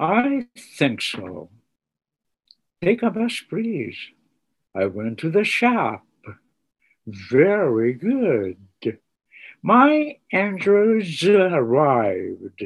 I think so. Take a bus, please. I went to the shop. Very good. My Andrews arrived.